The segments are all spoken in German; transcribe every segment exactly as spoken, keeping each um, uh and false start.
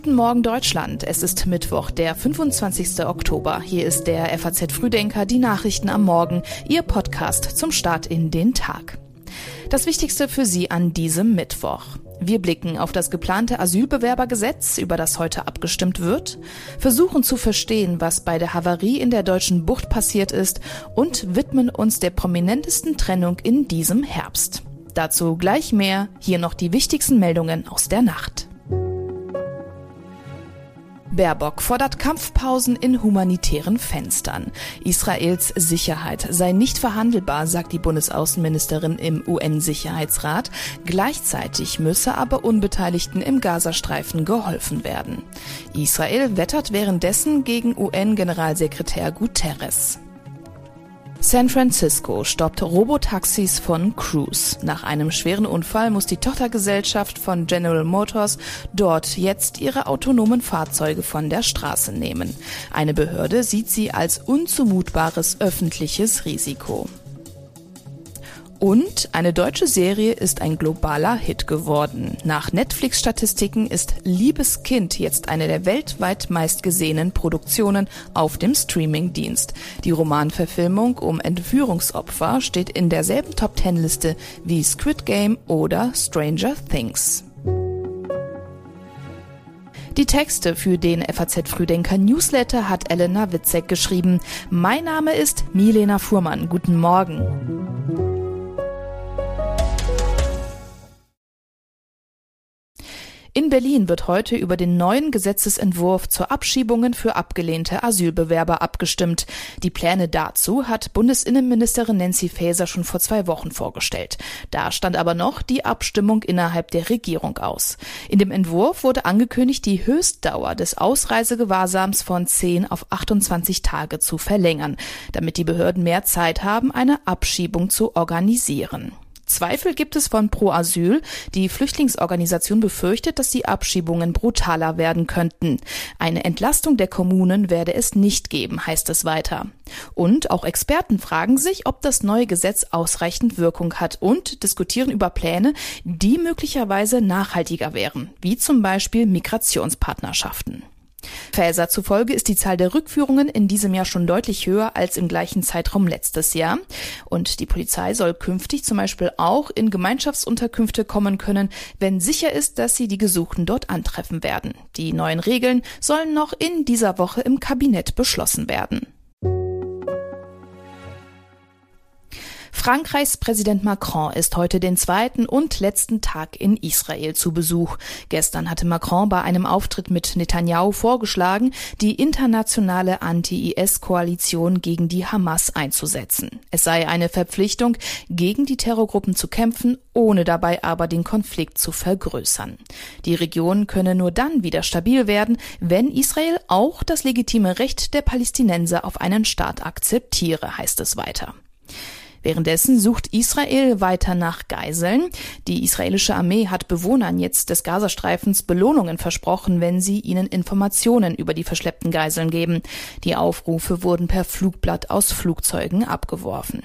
Guten Morgen Deutschland, es ist Mittwoch, der fünfundzwanzigsten Oktober. Hier ist der F A Z-Frühdenker, die Nachrichten am Morgen, Ihr Podcast zum Start in den Tag. Das Wichtigste für Sie an diesem Mittwoch. Wir blicken auf das geplante Asylbewerbergesetz, über das heute abgestimmt wird, versuchen zu verstehen, was bei der Havarie in der deutschen Bucht passiert ist und widmen uns der prominentesten Trennung in diesem Herbst. Dazu gleich mehr, hier noch die wichtigsten Meldungen aus der Nacht. Baerbock fordert Kampfpausen in humanitären Fenstern. Israels Sicherheit sei nicht verhandelbar, sagt die Bundesaußenministerin im U N-Sicherheitsrat. Gleichzeitig müsse aber Unbeteiligten im Gazastreifen geholfen werden. Israel wettert währenddessen gegen U N-Generalsekretär Guterres. San Francisco stoppt Robotaxis von Cruise. Nach einem schweren Unfall muss die Tochtergesellschaft von General Motors dort jetzt ihre autonomen Fahrzeuge von der Straße nehmen. Eine Behörde sieht sie als unzumutbares öffentliches Risiko. Und eine deutsche Serie ist ein globaler Hit geworden. Nach Netflix-Statistiken ist Liebeskind jetzt eine der weltweit meistgesehenen Produktionen auf dem Streaming-Dienst. Die Romanverfilmung um Entführungsopfer steht in derselben Top-Ten-Liste wie Squid Game oder Stranger Things. Die Texte für den F A Z-Frühdenker-Newsletter hat Elena Witzek geschrieben. Mein Name ist Milena Fuhrmann. Guten Morgen. In Berlin wird heute über den neuen Gesetzesentwurf zur Abschiebungen für abgelehnte Asylbewerber abgestimmt. Die Pläne dazu hat Bundesinnenministerin Nancy Faeser schon vor zwei Wochen vorgestellt. Da stand aber noch die Abstimmung innerhalb der Regierung aus. In dem Entwurf wurde angekündigt, die Höchstdauer des Ausreisegewahrsams von zehn auf achtundzwanzig Tage zu verlängern, damit die Behörden mehr Zeit haben, eine Abschiebung zu organisieren. Zweifel gibt es von Pro Asyl. Die Flüchtlingsorganisation befürchtet, dass die Abschiebungen brutaler werden könnten. Eine Entlastung der Kommunen werde es nicht geben, heißt es weiter. Und auch Experten fragen sich, ob das neue Gesetz ausreichend Wirkung hat und diskutieren über Pläne, die möglicherweise nachhaltiger wären, wie zum Beispiel Migrationspartnerschaften. Faeser zufolge ist die Zahl der Rückführungen in diesem Jahr schon deutlich höher als im gleichen Zeitraum letztes Jahr. Und die Polizei soll künftig zum Beispiel auch in Gemeinschaftsunterkünfte kommen können, wenn sicher ist, dass sie die Gesuchten dort antreffen werden. Die neuen Regeln sollen noch in dieser Woche im Kabinett beschlossen werden. Frankreichs Präsident Macron ist heute den zweiten und letzten Tag in Israel zu Besuch. Gestern hatte Macron bei einem Auftritt mit Netanyahu vorgeschlagen, die internationale Anti-I S-Koalition gegen die Hamas einzusetzen. Es sei eine Verpflichtung, gegen die Terrorgruppen zu kämpfen, ohne dabei aber den Konflikt zu vergrößern. Die Region könne nur dann wieder stabil werden, wenn Israel auch das legitime Recht der Palästinenser auf einen Staat akzeptiere, heißt es weiter. Währenddessen sucht Israel weiter nach Geiseln. Die israelische Armee hat Bewohnern jetzt des Gazastreifens Belohnungen versprochen, wenn sie ihnen Informationen über die verschleppten Geiseln geben. Die Aufrufe wurden per Flugblatt aus Flugzeugen abgeworfen.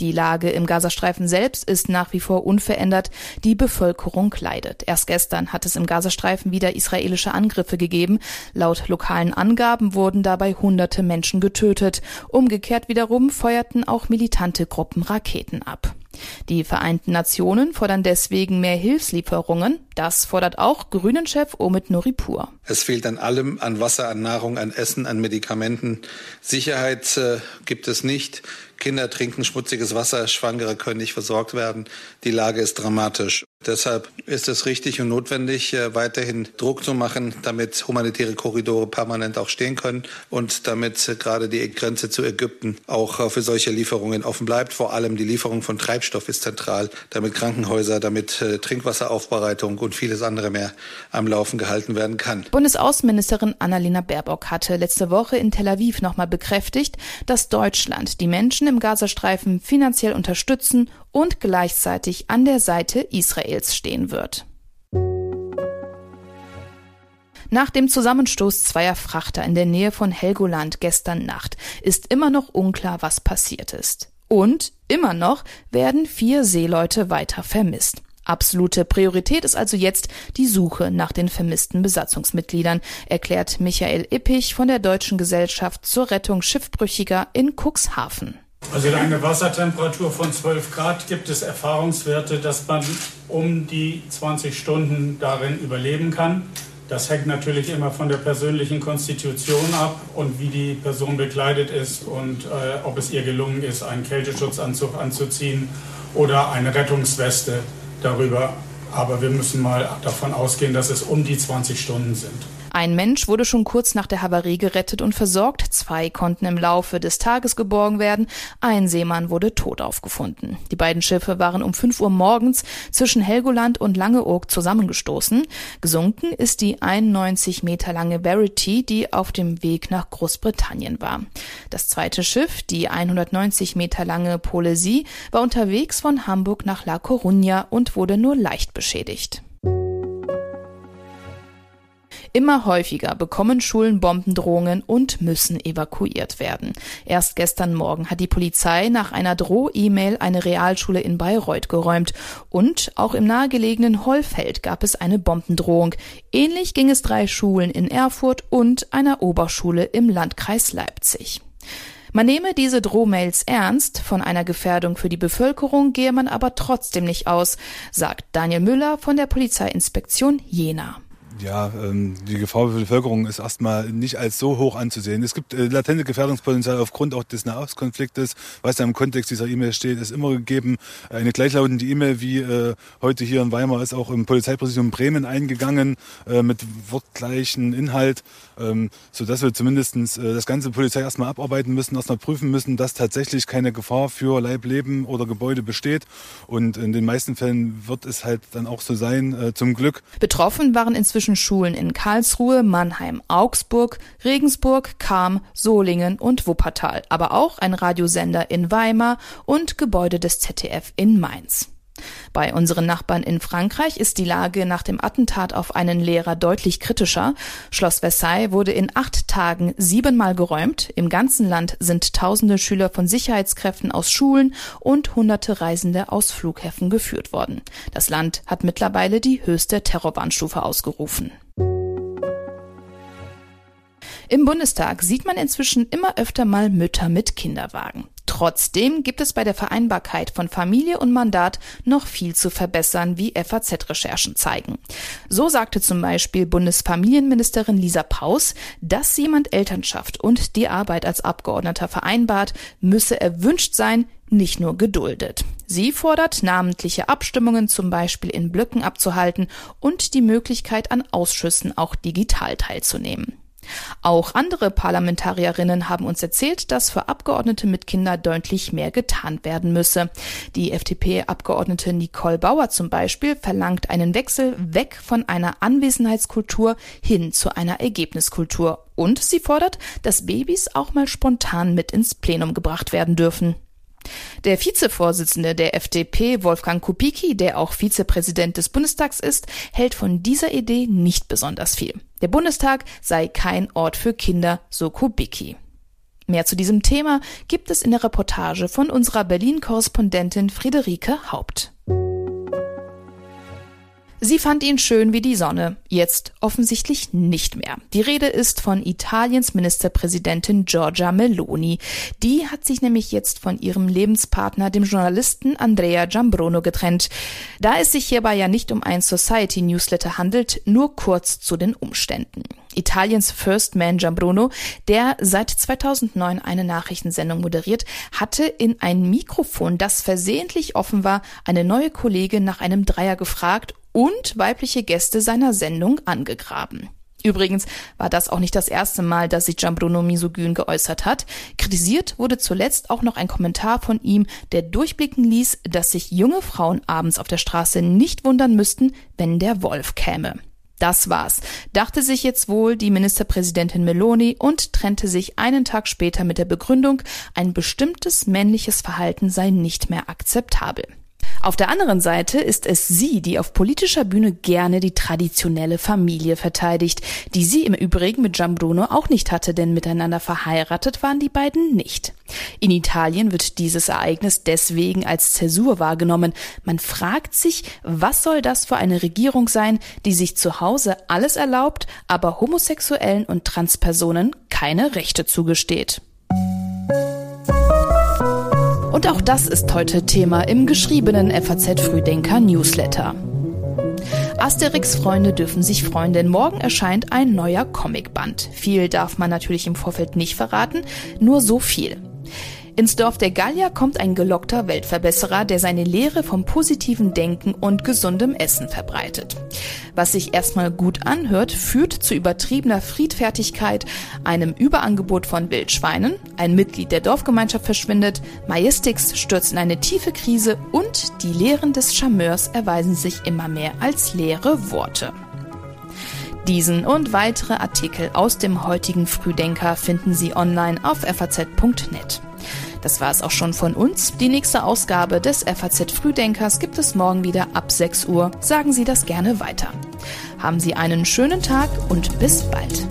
Die Lage im Gazastreifen selbst ist nach wie vor unverändert. Die Bevölkerung leidet. Erst gestern hat es im Gazastreifen wieder israelische Angriffe gegeben. Laut lokalen Angaben wurden dabei hunderte Menschen getötet. Umgekehrt wiederum feuerten auch militante Gruppen Raketen ab. Die Vereinten Nationen fordern deswegen mehr Hilfslieferungen. Das fordert auch Grünen-Chef Omid Nouripour. Es fehlt an allem, an Wasser, an Nahrung, an Essen, an Medikamenten. Sicherheit äh, gibt es nicht. Kinder trinken schmutziges Wasser, Schwangere können nicht versorgt werden. Die Lage ist dramatisch. Deshalb ist es richtig und notwendig, weiterhin Druck zu machen, damit humanitäre Korridore permanent auch stehen können und damit gerade die Grenze zu Ägypten auch für solche Lieferungen offen bleibt. Vor allem die Lieferung von Treibstoff ist zentral, damit Krankenhäuser, damit Trinkwasseraufbereitung und vieles andere mehr am Laufen gehalten werden kann. Bundesaußenministerin Annalena Baerbock hatte letzte Woche in Tel Aviv nochmal bekräftigt, dass Deutschland die Menschen im Gazastreifen finanziell unterstützen und gleichzeitig an der Seite Israels stehen wird. Nach dem Zusammenstoß zweier Frachter in der Nähe von Helgoland gestern Nacht ist immer noch unklar, was passiert ist. Und immer noch werden vier Seeleute weiter vermisst. Absolute Priorität ist also jetzt die Suche nach den vermissten Besatzungsmitgliedern, erklärt Michael Ippich von der Deutschen Gesellschaft zur Rettung Schiffbrüchiger in Cuxhaven. Also in einer Wassertemperatur von zwölf Grad gibt es Erfahrungswerte, dass man um die zwanzig Stunden darin überleben kann. Das hängt natürlich immer von der persönlichen Konstitution ab und wie die Person bekleidet ist und äh, ob es ihr gelungen ist, einen Kälteschutzanzug anzuziehen oder eine Rettungsweste darüber. Aber wir müssen mal davon ausgehen, dass es um die zwanzig Stunden sind. Ein Mensch wurde schon kurz nach der Havarie gerettet und versorgt. Zwei konnten im Laufe des Tages geborgen werden. Ein Seemann wurde tot aufgefunden. Die beiden Schiffe waren um fünf Uhr morgens zwischen Helgoland und Langeoog zusammengestoßen. Gesunken ist die einundneunzig Meter lange Verity, die auf dem Weg nach Großbritannien war. Das zweite Schiff, die hundertneunzig Meter lange Polesie, war unterwegs von Hamburg nach La Coruña und wurde nur leicht beschädigt. Immer häufiger bekommen Schulen Bombendrohungen und müssen evakuiert werden. Erst gestern Morgen hat die Polizei nach einer Droh-E-Mail eine Realschule in Bayreuth geräumt. Und auch im nahegelegenen Hollfeld gab es eine Bombendrohung. Ähnlich ging es drei Schulen in Erfurt und einer Oberschule im Landkreis Leipzig. Man nehme diese Drohmails ernst, von einer Gefährdung für die Bevölkerung gehe man aber trotzdem nicht aus, sagt Daniel Müller von der Polizeiinspektion Jena. Ja, die Gefahr für die Bevölkerung ist erstmal nicht als so hoch anzusehen. Es gibt latente Gefährdungspotenzial aufgrund auch des Nahostkonfliktes, was da im Kontext dieser E-Mail steht, ist immer gegeben. Eine gleichlautende E-Mail wie heute hier in Weimar ist auch im Polizeipräsidium Bremen eingegangen mit wortgleichen Inhalt, sodass wir zumindest das ganze Polizei erstmal abarbeiten müssen, erstmal prüfen müssen, dass tatsächlich keine Gefahr für Leib, Leben oder Gebäude besteht. Und in den meisten Fällen wird es halt dann auch so sein, zum Glück. Betroffen waren inzwischen Schulen in Karlsruhe, Mannheim, Augsburg, Regensburg, Cham, Solingen und Wuppertal, aber auch ein Radiosender in Weimar und Gebäude des Z D F in Mainz. Bei unseren Nachbarn in Frankreich ist die Lage nach dem Attentat auf einen Lehrer deutlich kritischer. Schloss Versailles wurde in acht Tagen siebenmal geräumt. Im ganzen Land sind tausende Schüler von Sicherheitskräften aus Schulen und hunderte Reisende aus Flughäfen geführt worden. Das Land hat mittlerweile die höchste Terrorwarnstufe ausgerufen. Im Bundestag sieht man inzwischen immer öfter mal Mütter mit Kinderwagen. Trotzdem gibt es bei der Vereinbarkeit von Familie und Mandat noch viel zu verbessern, wie F A Z-Recherchen zeigen. So sagte zum Beispiel Bundesfamilienministerin Lisa Paus, dass jemand Elternschaft und die Arbeit als Abgeordneter vereinbart, müsse erwünscht sein, nicht nur geduldet. Sie fordert, namentliche Abstimmungen zum Beispiel in Blöcken abzuhalten und die Möglichkeit, an Ausschüssen auch digital teilzunehmen. Auch andere Parlamentarierinnen haben uns erzählt, dass für Abgeordnete mit Kindern deutlich mehr getan werden müsse. Die F D P-Abgeordnete Nicole Bauer zum Beispiel verlangt einen Wechsel weg von einer Anwesenheitskultur hin zu einer Ergebniskultur. Und sie fordert, dass Babys auch mal spontan mit ins Plenum gebracht werden dürfen. Der Vizevorsitzende der F D P, Wolfgang Kubicki, der auch Vizepräsident des Bundestags ist, hält von dieser Idee nicht besonders viel. Der Bundestag sei kein Ort für Kinder, so Kubicki. Mehr zu diesem Thema gibt es in der Reportage von unserer Berlin-Korrespondentin Friederike Haupt. Sie fand ihn schön wie die Sonne, jetzt offensichtlich nicht mehr. Die Rede ist von Italiens Ministerpräsidentin Giorgia Meloni. Die hat sich nämlich jetzt von ihrem Lebenspartner, dem Journalisten Andrea Giambruno, getrennt. Da es sich hierbei ja nicht um ein Society-Newsletter handelt, nur kurz zu den Umständen. Italiens First Man Giambruno, der seit zweitausendneun eine Nachrichtensendung moderiert, hatte in ein Mikrofon, das versehentlich offen war, eine neue Kollegin nach einem Dreier gefragt und weibliche Gäste seiner Sendung angegraben. Übrigens war das auch nicht das erste Mal, dass sich Giambruno misogyn geäußert hat. Kritisiert wurde zuletzt auch noch ein Kommentar von ihm, der durchblicken ließ, dass sich junge Frauen abends auf der Straße nicht wundern müssten, wenn der Wolf käme. Das war's, dachte sich jetzt wohl die Ministerpräsidentin Meloni und trennte sich einen Tag später mit der Begründung, ein bestimmtes männliches Verhalten sei nicht mehr akzeptabel. Auf der anderen Seite ist es sie, die auf politischer Bühne gerne die traditionelle Familie verteidigt, die sie im Übrigen mit Giambruno auch nicht hatte, denn miteinander verheiratet waren die beiden nicht. In Italien wird dieses Ereignis deswegen als Zäsur wahrgenommen. Man fragt sich, was soll das für eine Regierung sein, die sich zu Hause alles erlaubt, aber Homosexuellen und Transpersonen keine Rechte zugesteht. Und auch das ist heute Thema im geschriebenen F A Z-Frühdenker-Newsletter. Asterix-Freunde dürfen sich freuen, denn morgen erscheint ein neuer Comicband. Viel darf man natürlich im Vorfeld nicht verraten, nur so viel. Ins Dorf der Gallier kommt ein gelockter Weltverbesserer, der seine Lehre vom positiven Denken und gesundem Essen verbreitet. Was sich erstmal gut anhört, führt zu übertriebener Friedfertigkeit, einem Überangebot von Wildschweinen, ein Mitglied der Dorfgemeinschaft verschwindet, Majestix stürzt in eine tiefe Krise und die Lehren des Charmeurs erweisen sich immer mehr als leere Worte. Diesen und weitere Artikel aus dem heutigen Frühdenker finden Sie online auf f a z punkt net. Das war es auch schon von uns. Die nächste Ausgabe des F A Z-Frühdenkers gibt es morgen wieder ab sechs Uhr. Sagen Sie das gerne weiter. Haben Sie einen schönen Tag und bis bald.